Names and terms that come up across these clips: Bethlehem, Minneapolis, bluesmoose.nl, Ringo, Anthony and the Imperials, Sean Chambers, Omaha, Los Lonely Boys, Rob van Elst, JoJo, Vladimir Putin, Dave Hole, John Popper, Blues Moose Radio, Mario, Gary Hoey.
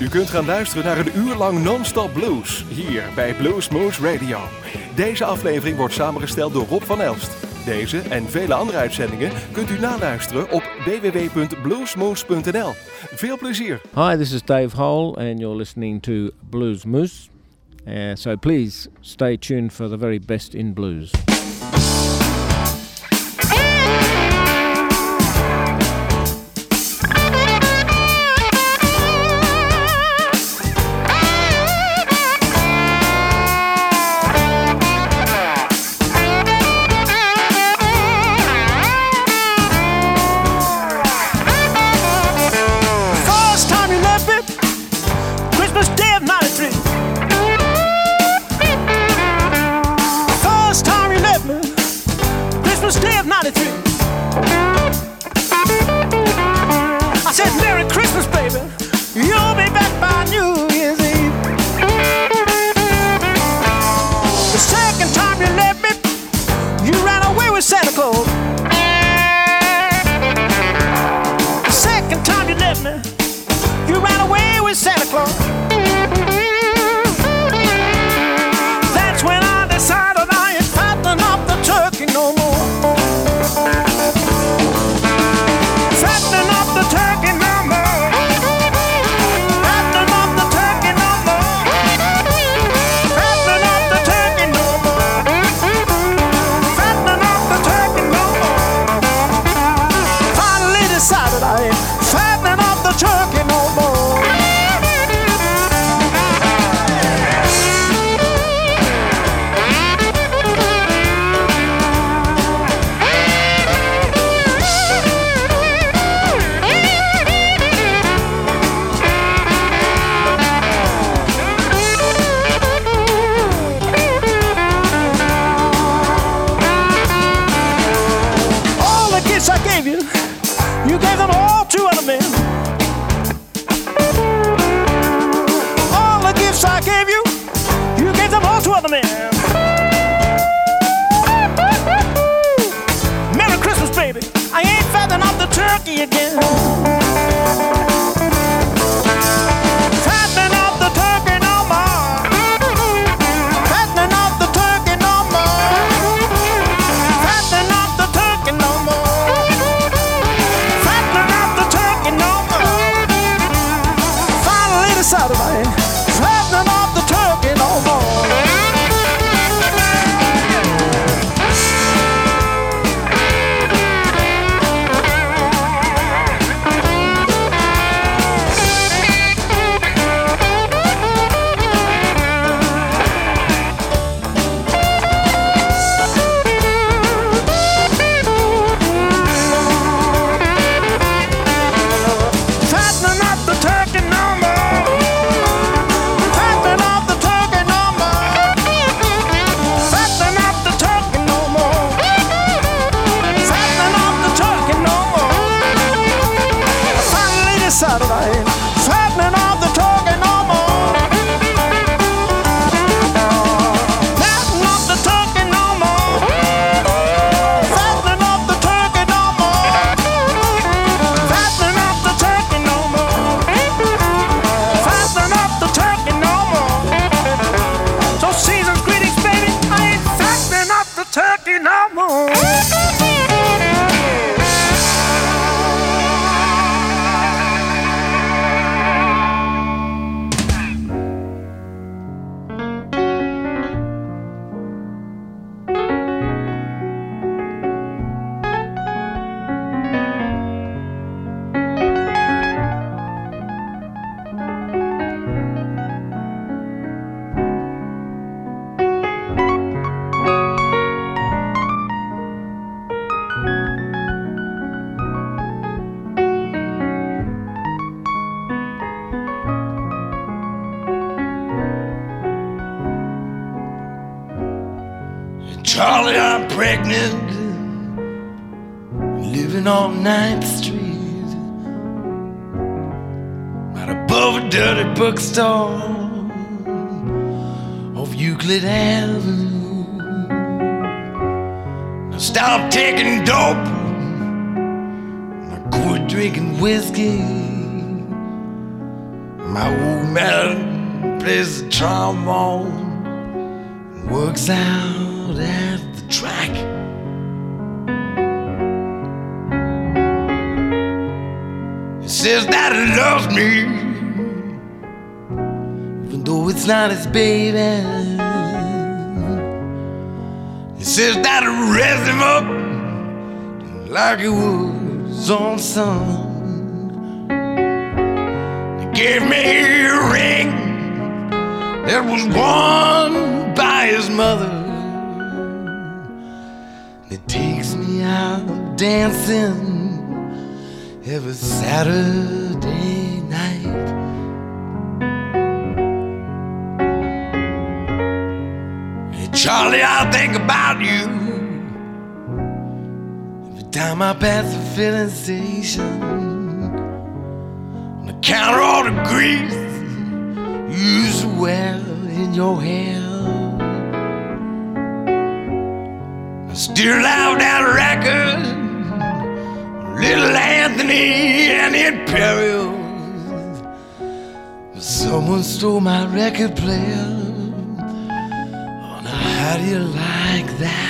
U kunt gaan luisteren naar een uur lang non-stop blues, hier bij Blues Moose Radio. Deze aflevering wordt samengesteld door Rob van Elst. Deze en vele andere uitzendingen kunt u naluisteren op www.bluesmoose.nl. Veel plezier. Hi, this is Dave Hole and you're listening to Blues Moose. So please stay tuned for the very best in blues. My old man plays the trombone and works out at the track. He says that he loves me, even though it's not his baby. He says that he raises him up like he was on Sun. Gave me a ring that was worn by his mother. It takes me out dancing every Saturday night. Hey Charlie, I think about you every time I pass the filling station. Counter all the grease you used to wear in your hair. I still have that record, little Anthony and the Imperials. But someone stole my record player. Oh, now how do you like that?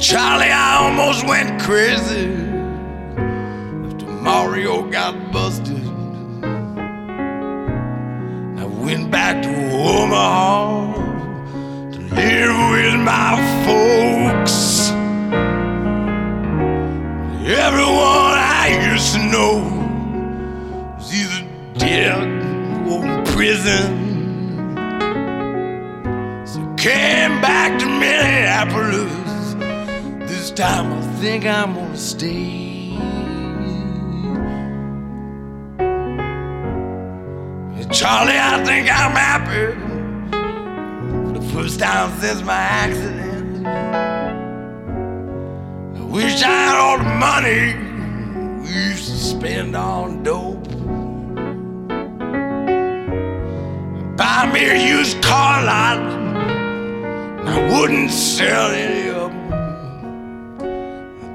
Charlie, I almost went crazy after Mario got busted. I went back to Omaha to live with my folks. Everyone I used to know was either dead or in prison. So I came back to Minneapolis. This time I think I'm gonna stay. And Charlie, I think I'm happy for the first time since my accident. I wish I had all the money we used to spend on dope. Buy me a used car lot, and I wouldn't sell any of them.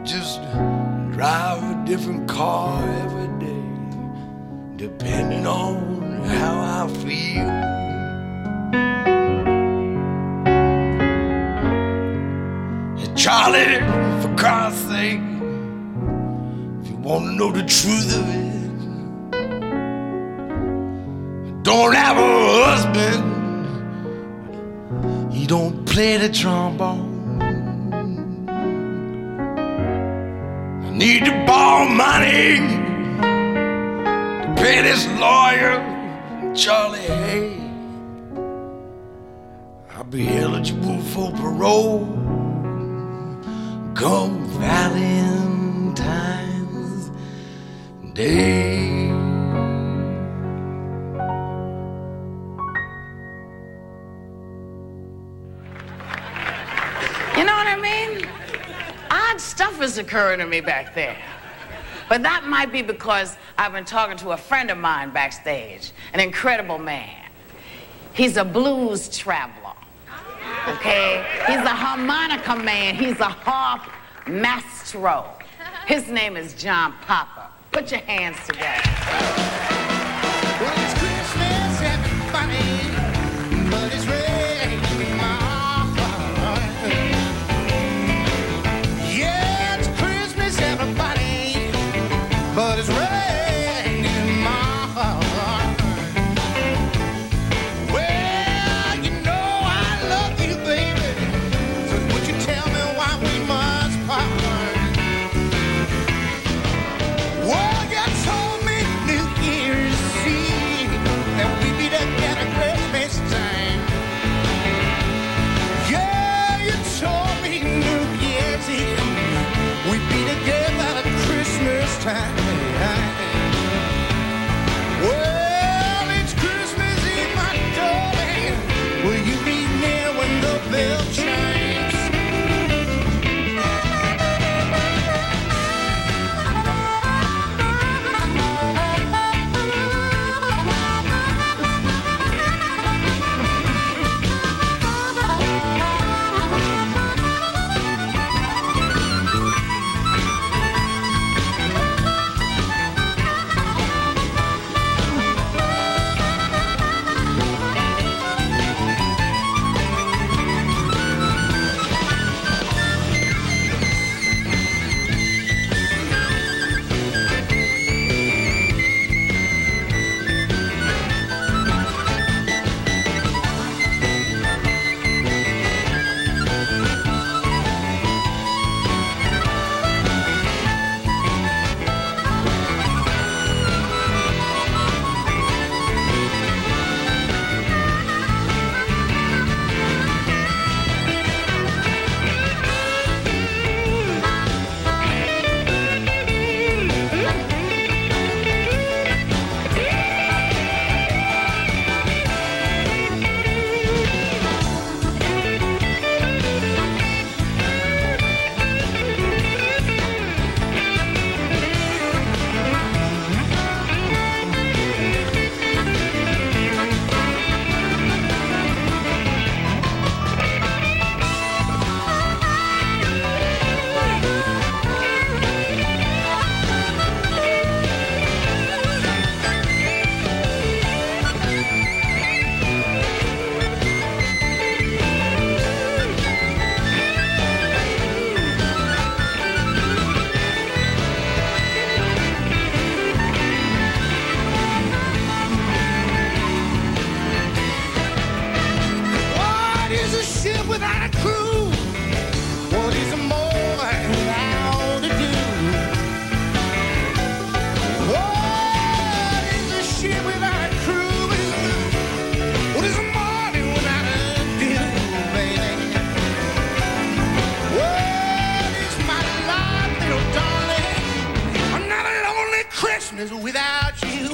Just drive a different car every day, depending on how I feel. And Charlie, for God's sake, if you want to know the truth of it, I don't have a husband. He don't play the trombone. Need to borrow money to pay this lawyer, Charlie Hay. I'll be eligible for parole come Valentine's Day. You know what I mean? Stuff is occurring to me back there. But that might be because I've been talking to a friend of mine backstage, an incredible man. He's a blues traveler, okay? He's a harmonica man. He's a harp maestro. His name is John Popper. Put your hands together. Well, it's Christmas, everybody, but it's without you.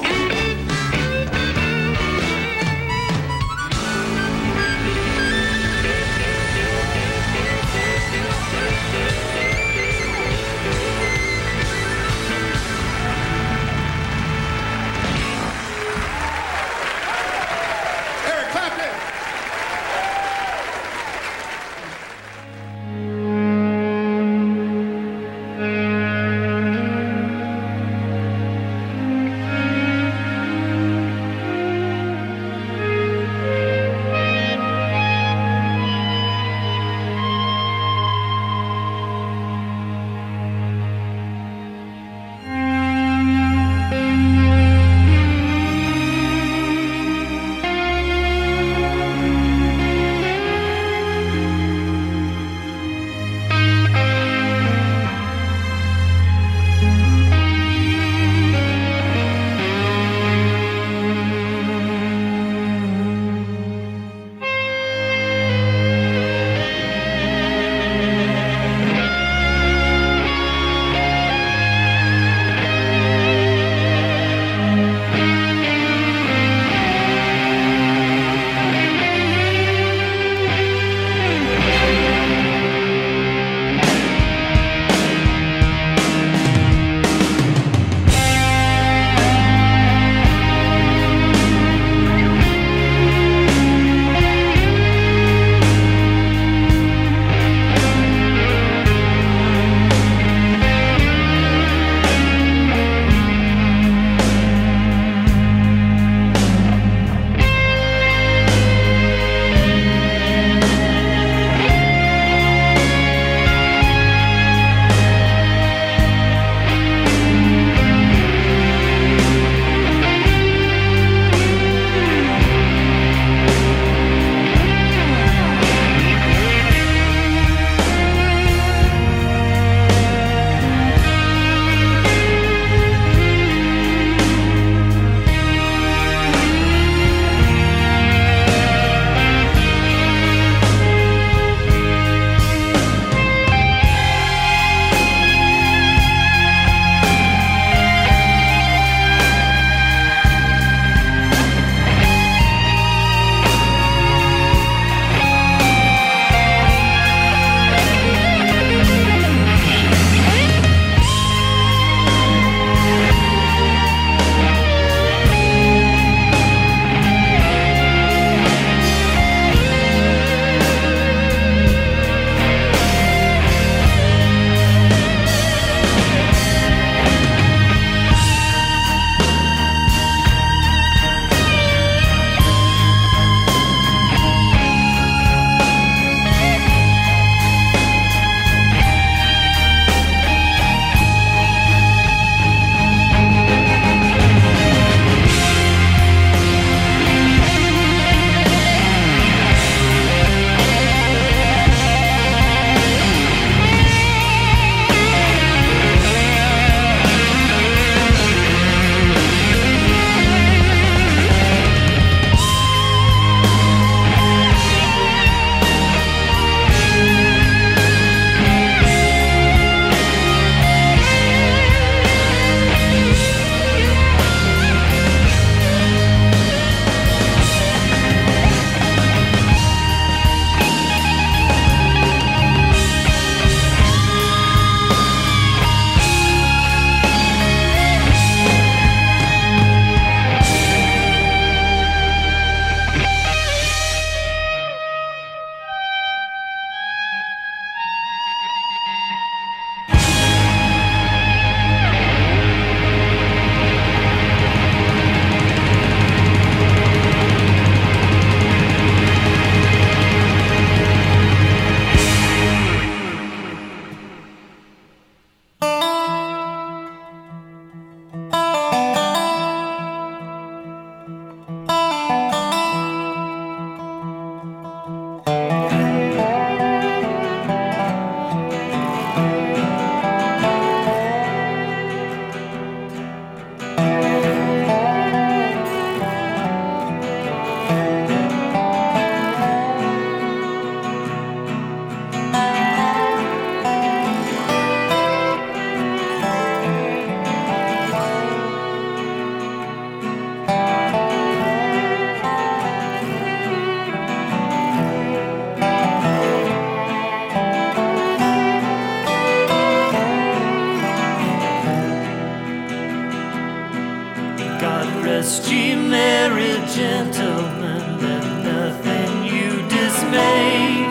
trust ye merry gentlemen, let nothing you dismay.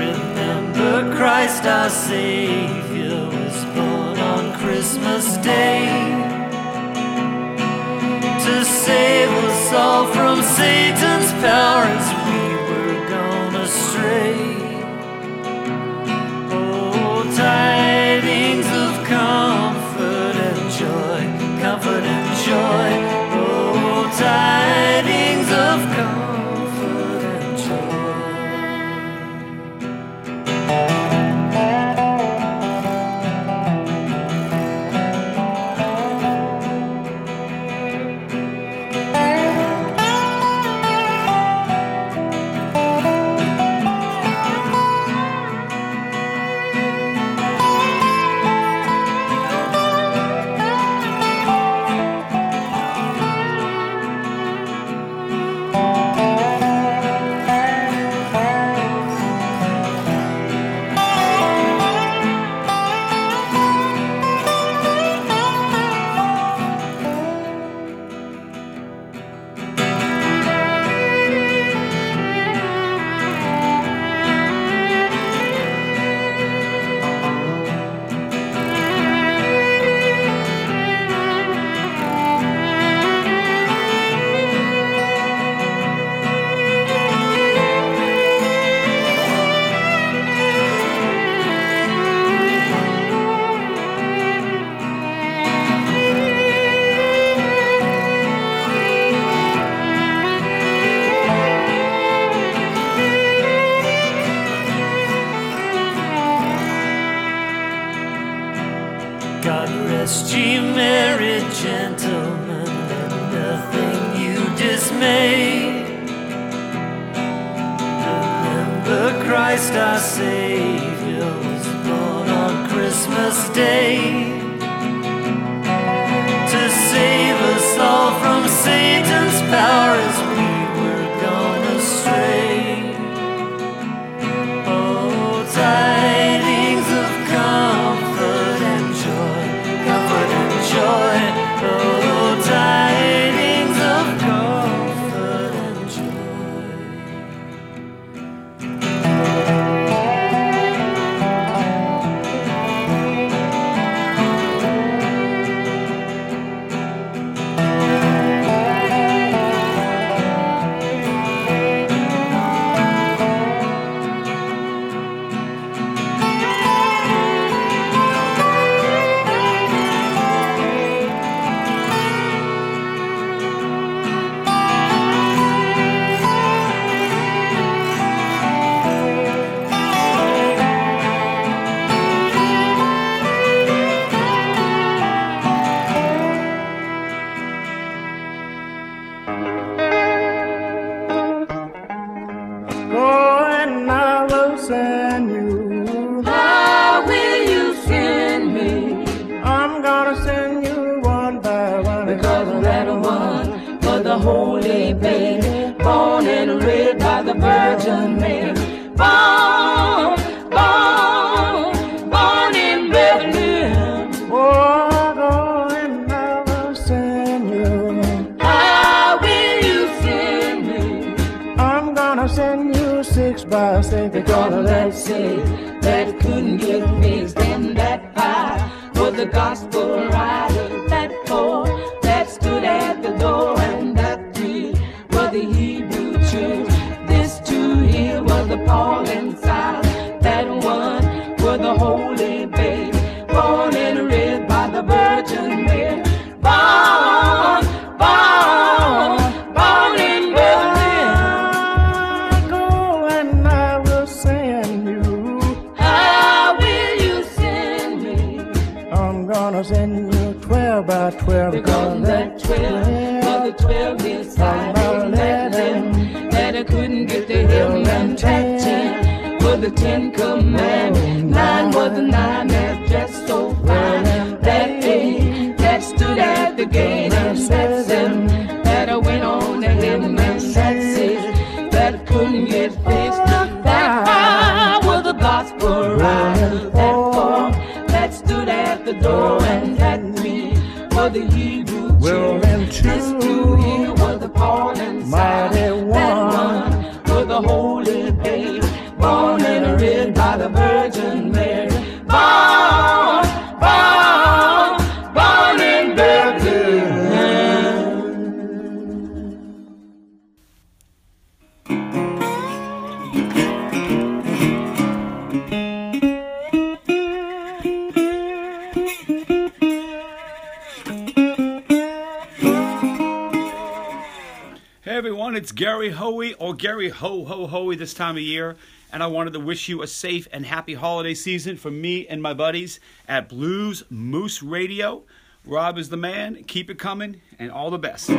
Remember Christ our Savior was born on Christmas Day to save us all from Satan's power as we were gone astray. Oh, tidings of comfort and joy, comfort and joy. Oh, tidings of comfort and that stood at the door and had me for the Hebrew We're into the Paul and mighty one with the holy babe, born and reared by the Virgin Mary. Born, born, born in Bethlehem. Hey everyone, it's Gary Hoey, or Gary Ho Ho Hoey this time of year. And I wanted to wish you a safe and happy holiday season from me and my buddies at Blues Moose Radio. Rob is the man. Keep it coming, and all the best.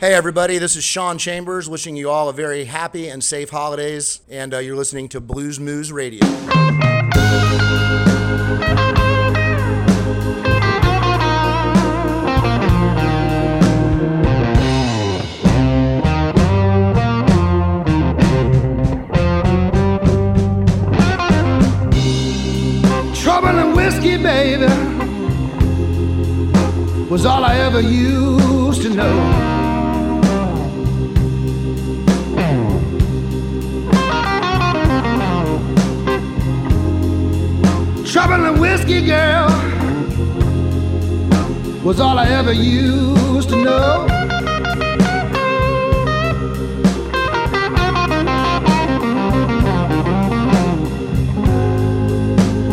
Hey everybody, this is Sean Chambers wishing you all a very happy and safe holidays, and you're listening to Blues Moose Radio. Trouble and whiskey, baby, was all I ever used to know. Trouble and whiskey, girl, was all I ever used to know.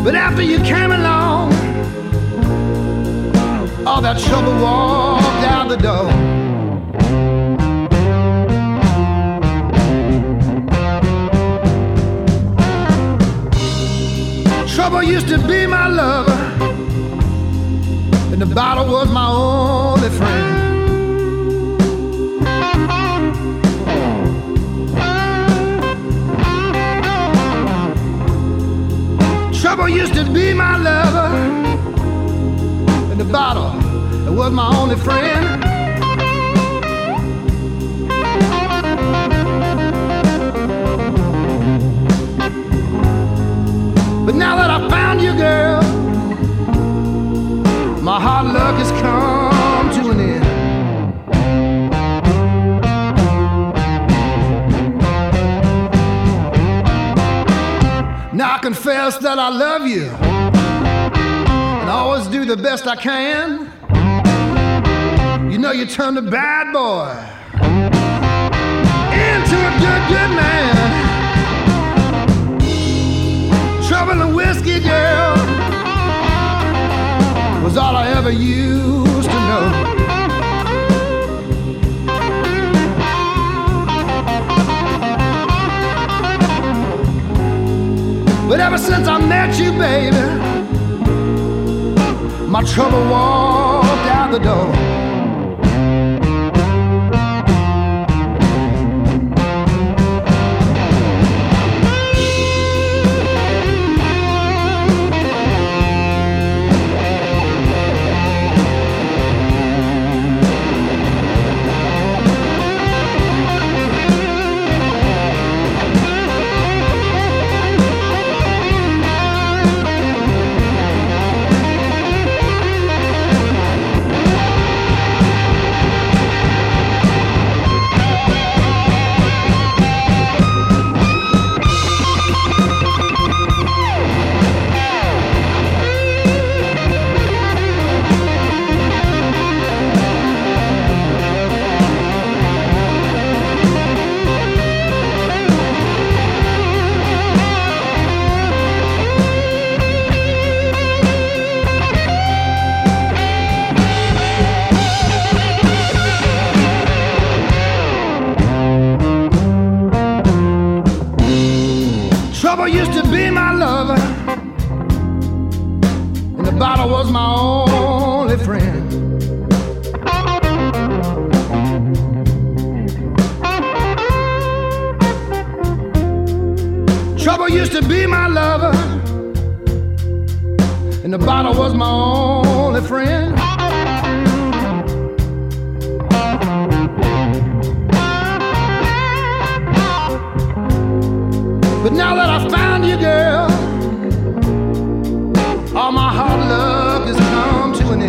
But after you came along, all that trouble walked out the door. Trouble used to be my lover, and the bottle was my only friend. Trouble used to be my lover, and the bottle was my only friend. But now that I found you, girl, my hard luck has come to an end. Now I confess that I love you, and I always do the best I can. You know you turned a bad boy into a good man. Trouble and whiskey, girl, was all I ever used to know. But ever since I met you, baby, my trouble walked out the door. was my only friend. Trouble used to be my lover, and the bottle was my only friend. But now that I found you, girl, all my hard luck has come to an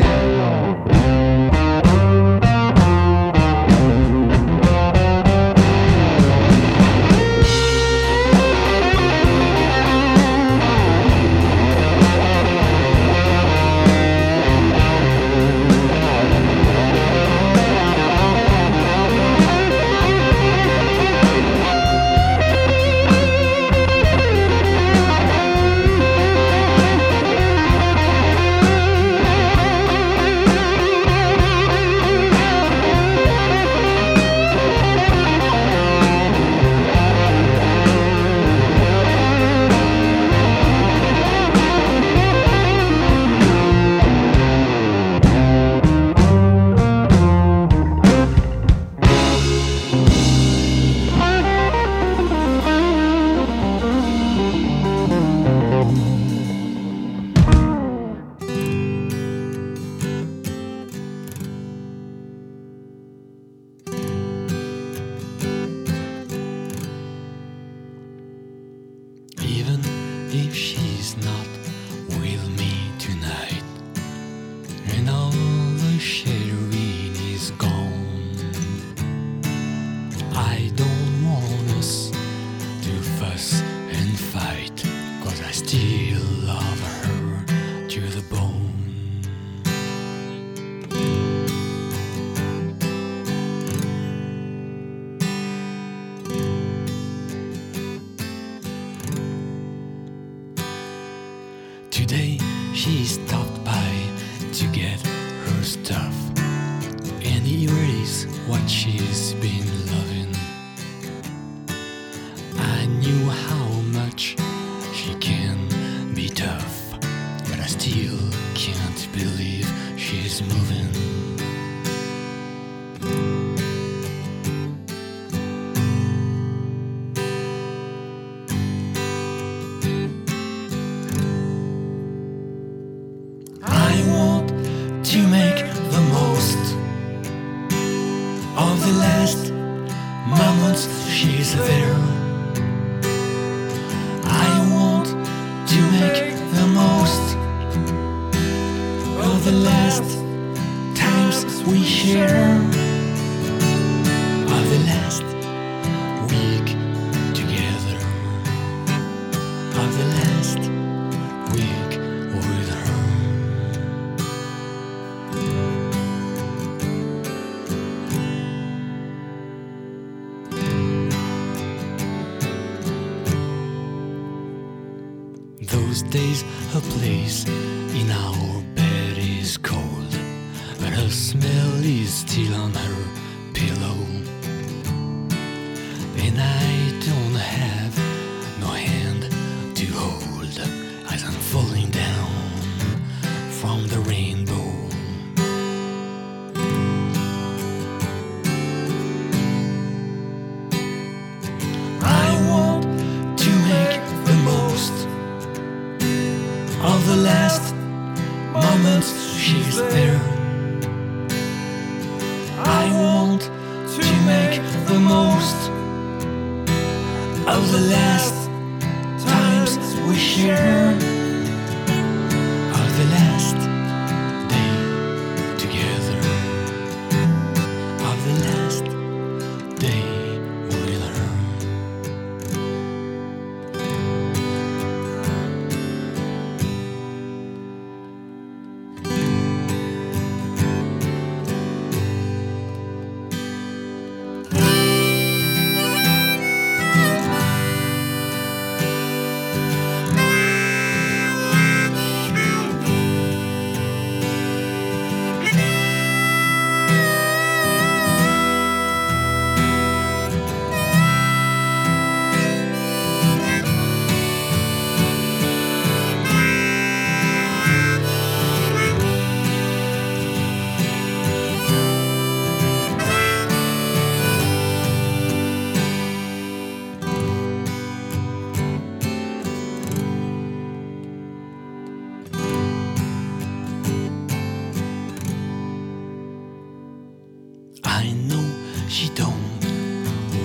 she don't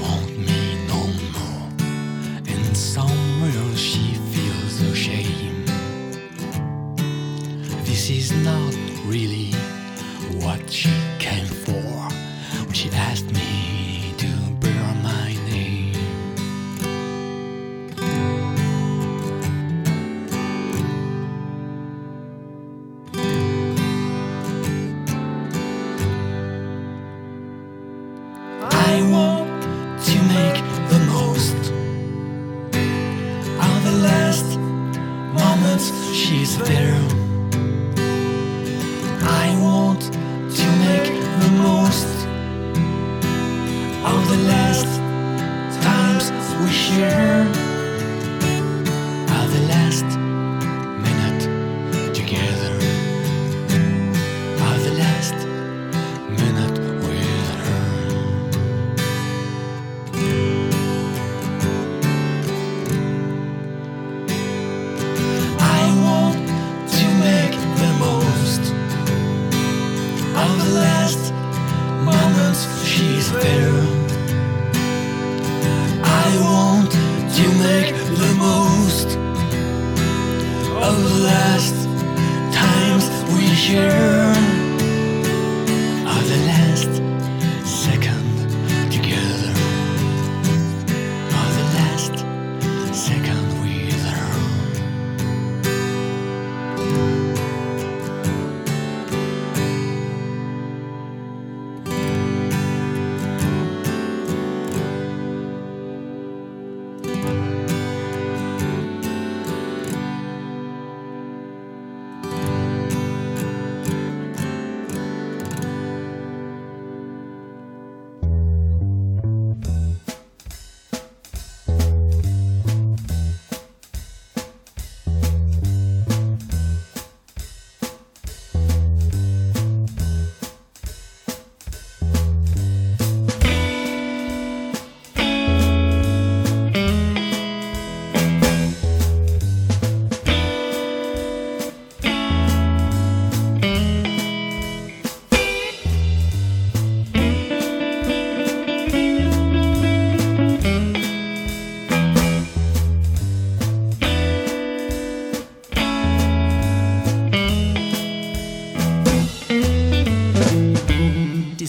want me no more, and somewhere she feels ashamed. This is not really what she came for when she asked me to bear my name.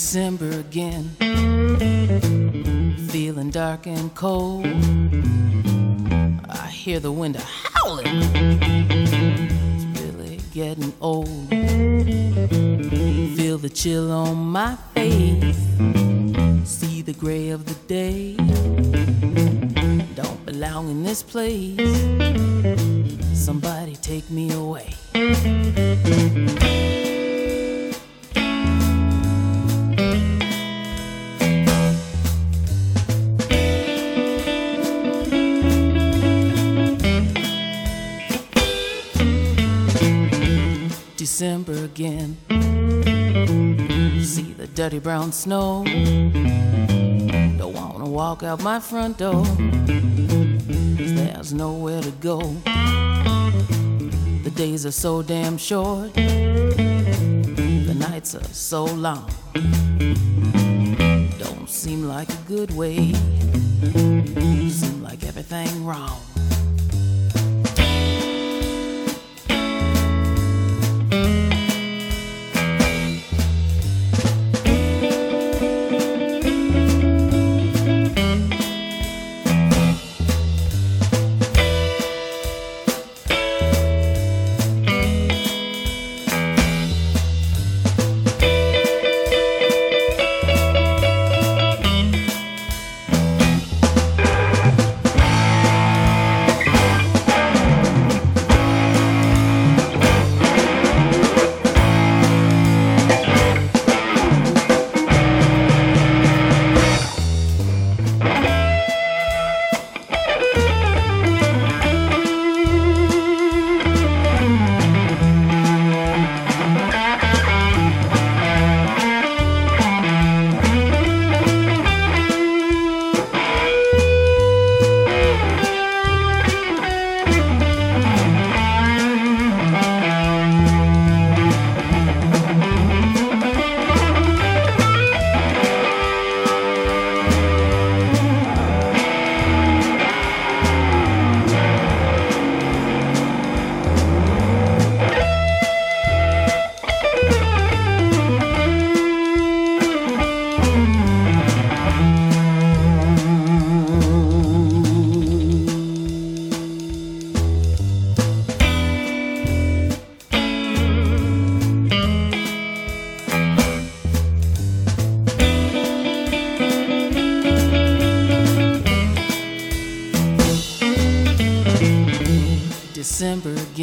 December again, feeling dark and cold. I hear the winter howling, it's really getting old. Feel the chill on my face, see the gray of the day. Don't belong in this place, somebody take me away. December again, see the dirty brown snow. Don't wanna walk out my front door, 'cause there's nowhere to go. The days are so damn short, the nights are so long. Don't seem like a good way, seem like everything wrong.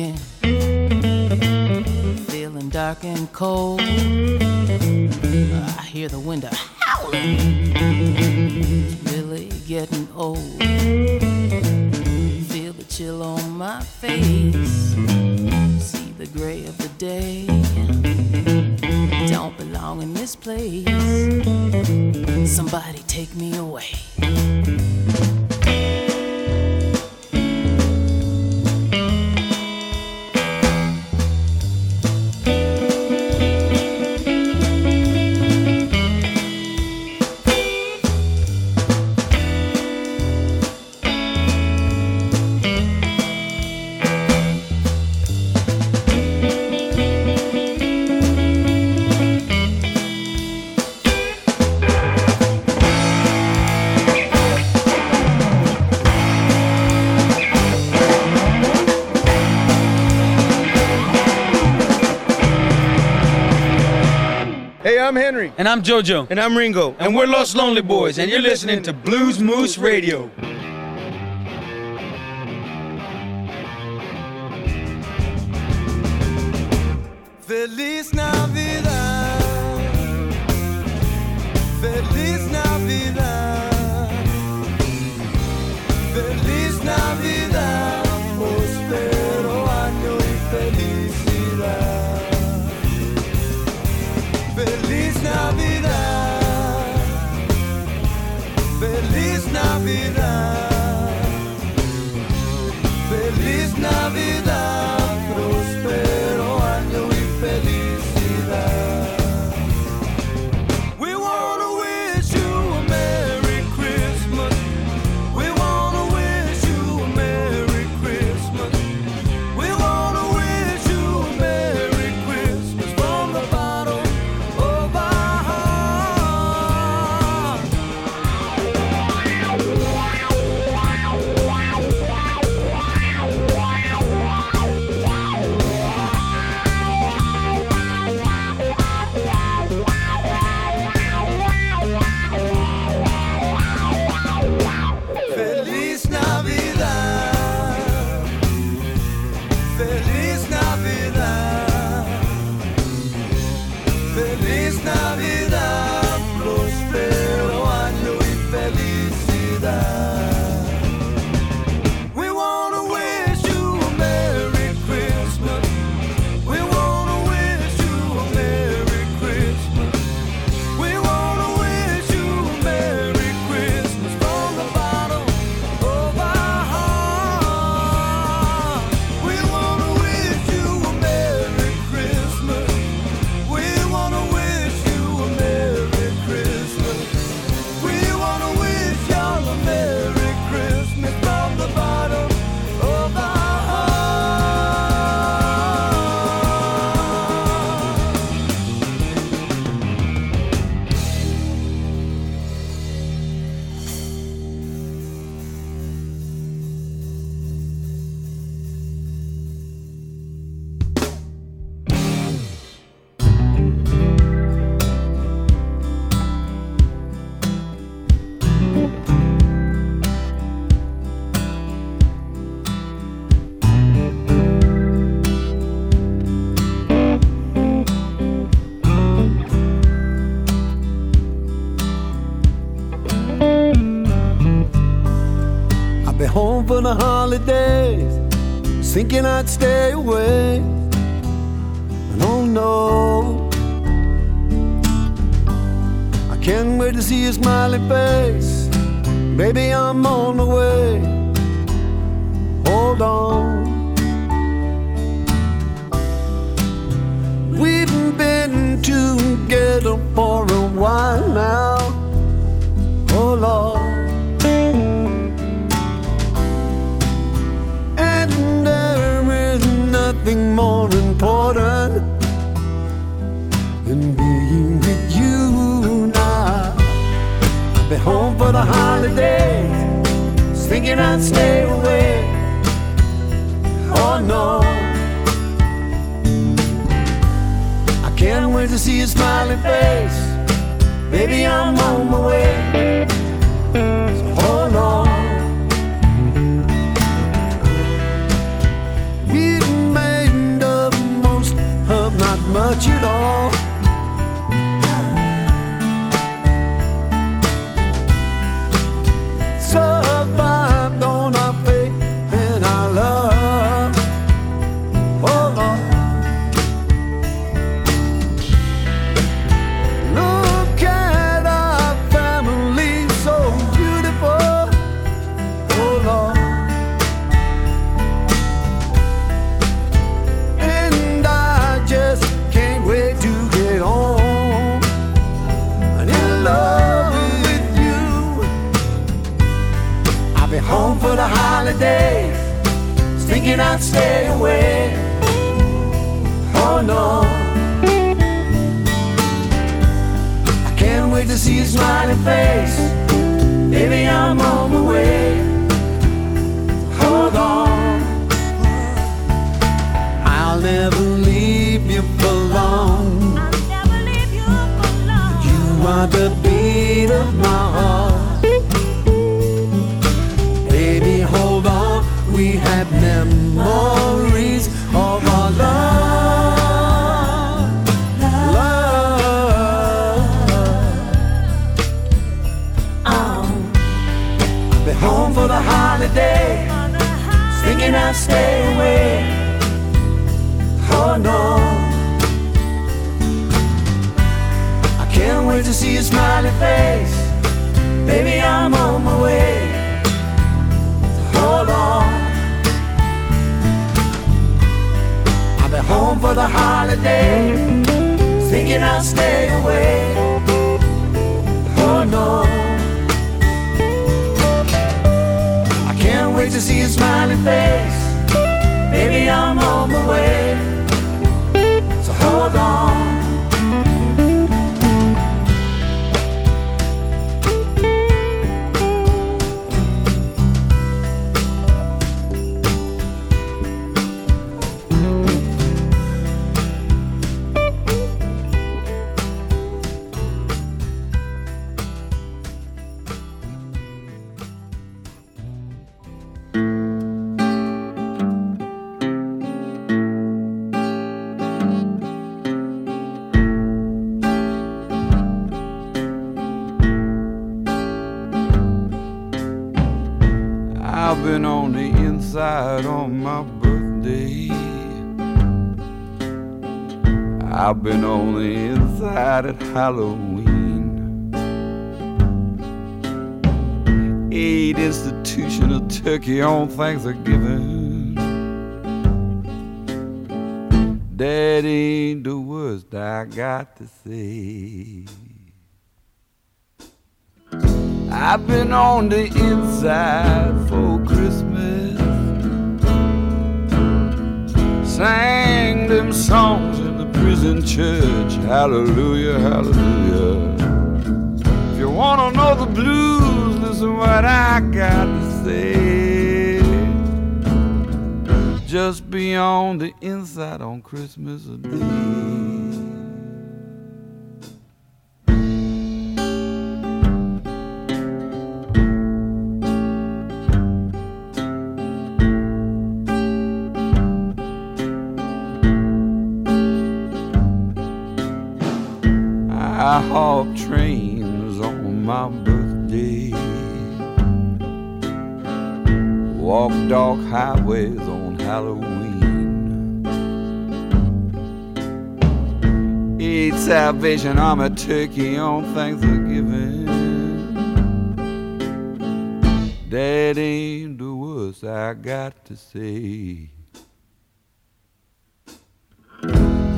again. Feeling dark and cold, I hear the window howling. Really getting old. Feel the chill on my face. See the gray of the day. Don't belong in this place. Somebody take me away. I'm Henry. And I'm JoJo. And I'm Ringo. And we're Los Lonely Boys, and you're listening to Blues Moose Radio. Feliz Navidad. Feliz Navidad. Feliz Navidad. Prospero año y felicidad. Navidad, feliz Navidad, feliz Navidad, prospero año y felicidad. We wanna wish you a Merry Christmas. We wanna wish you a Merry Christmas. We wanna wish you a Merry Christmas from the bottom. For the holidays, thinking I'd stay away. And oh no, I can't wait to see your smiley face. Baby, I'm on the way. Hold on. We've been together for a while now. Oh Lord. Nothing more important than being with you now. I'll be home for the holidays, thinking I'd stay away. Oh no, I can't wait to see your smiling face. Baby, I'm on my way. So hold on. for too long. Survived on our faith and our love. Oh Lord, look at our family, so beautiful. Oh Lord, and I just can't wait to get home and in love with you. I'll be home for the holidays, thinking I'd stay away. Oh no, I can't wait to see your smiling face. Baby, I'm on my way. Hold on, I'll never leave you for long. You are the beat of my heart. Baby, hold on, we have memories of our love. Home for the holiday, thinking I'd stay away. Oh no, I can't wait to see your smiling face. Baby, I'm on my way. Hold on, I've been home for the holiday, thinking I'd stay away. Oh no, wait to see your smiling face. Baby, I'm on my way. So hold on. On my birthday, I've been on the inside at Halloween. Eight institutional turkey on Thanksgiving. That ain't the worst I got to say. I've been on the inside for Christmas. Sang them songs in the prison church. Hallelujah, hallelujah. If you wanna know the blues, listen what I got to say. Just be on the inside on Christmas Day. I hop trains on my birthday, walk dark highways on Halloween, eat Salvation Army turkey on Thanksgiving. That ain't the worst I got to say.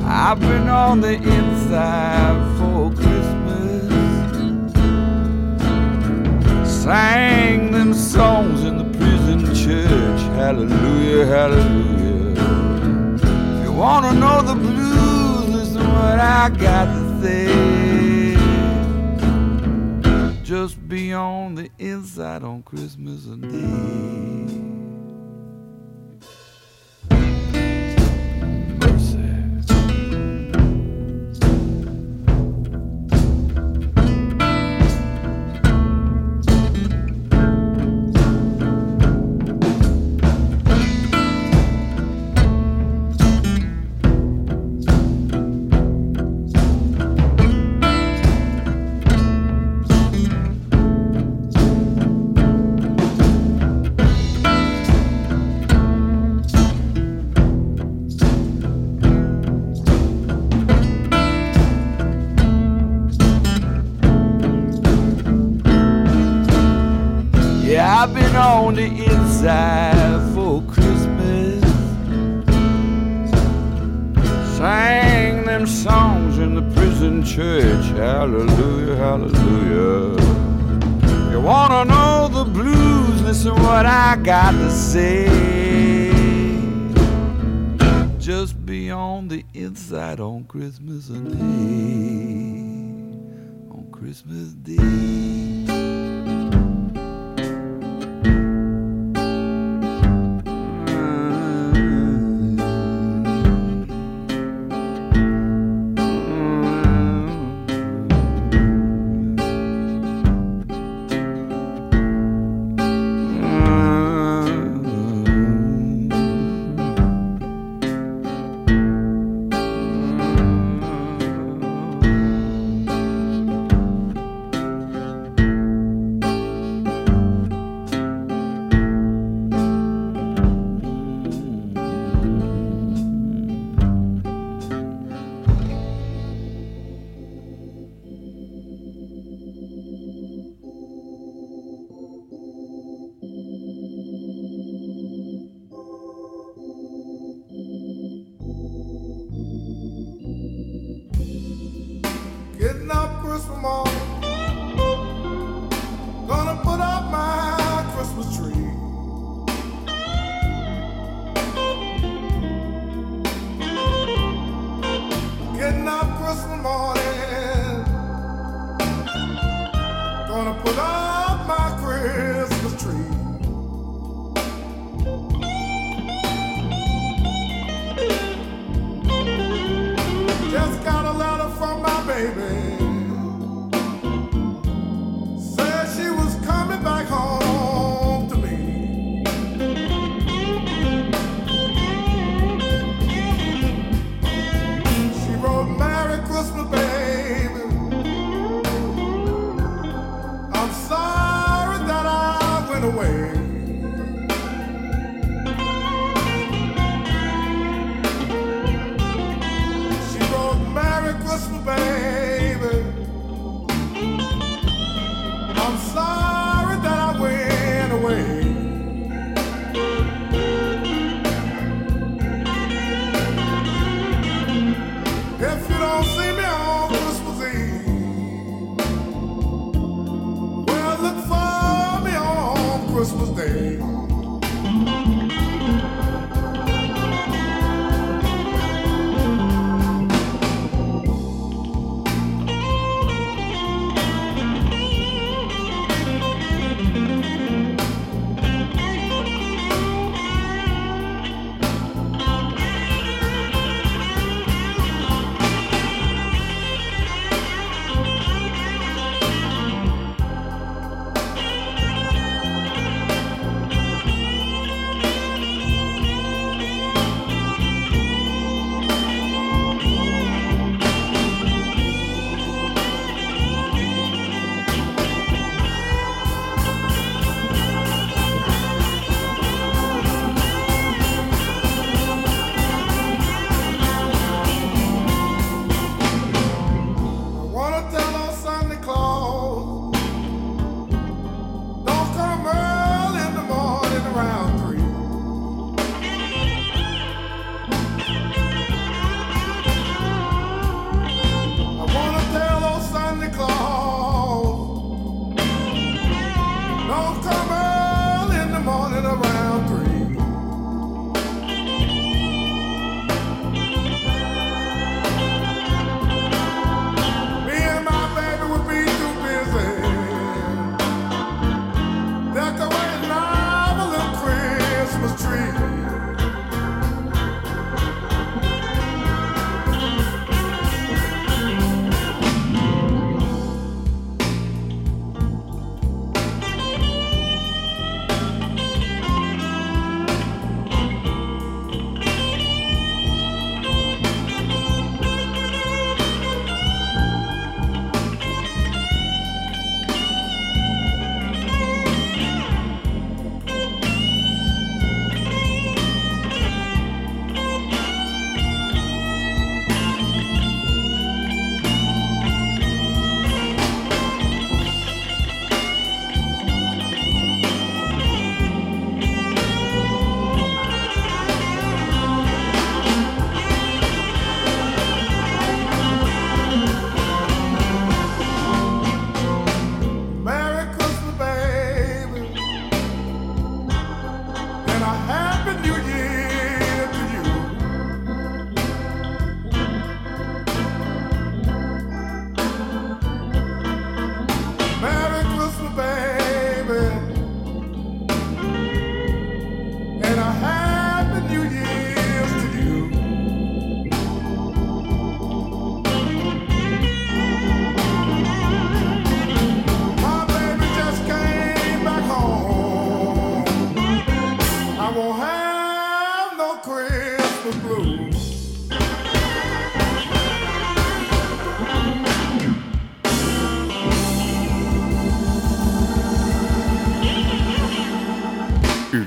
I've been on the inside for Christmas. Sang them songs in the prison church. Hallelujah, hallelujah. If you wanna know the blues, listen to what I got to say. Just be on the inside on Christmas Day. I've been on the inside for Christmas. Sang them songs in the prison church. Hallelujah, hallelujah. You wanna know the blues? Listen what I got to say. Just be on the inside on Christmas Day. On Christmas Day. She wrote U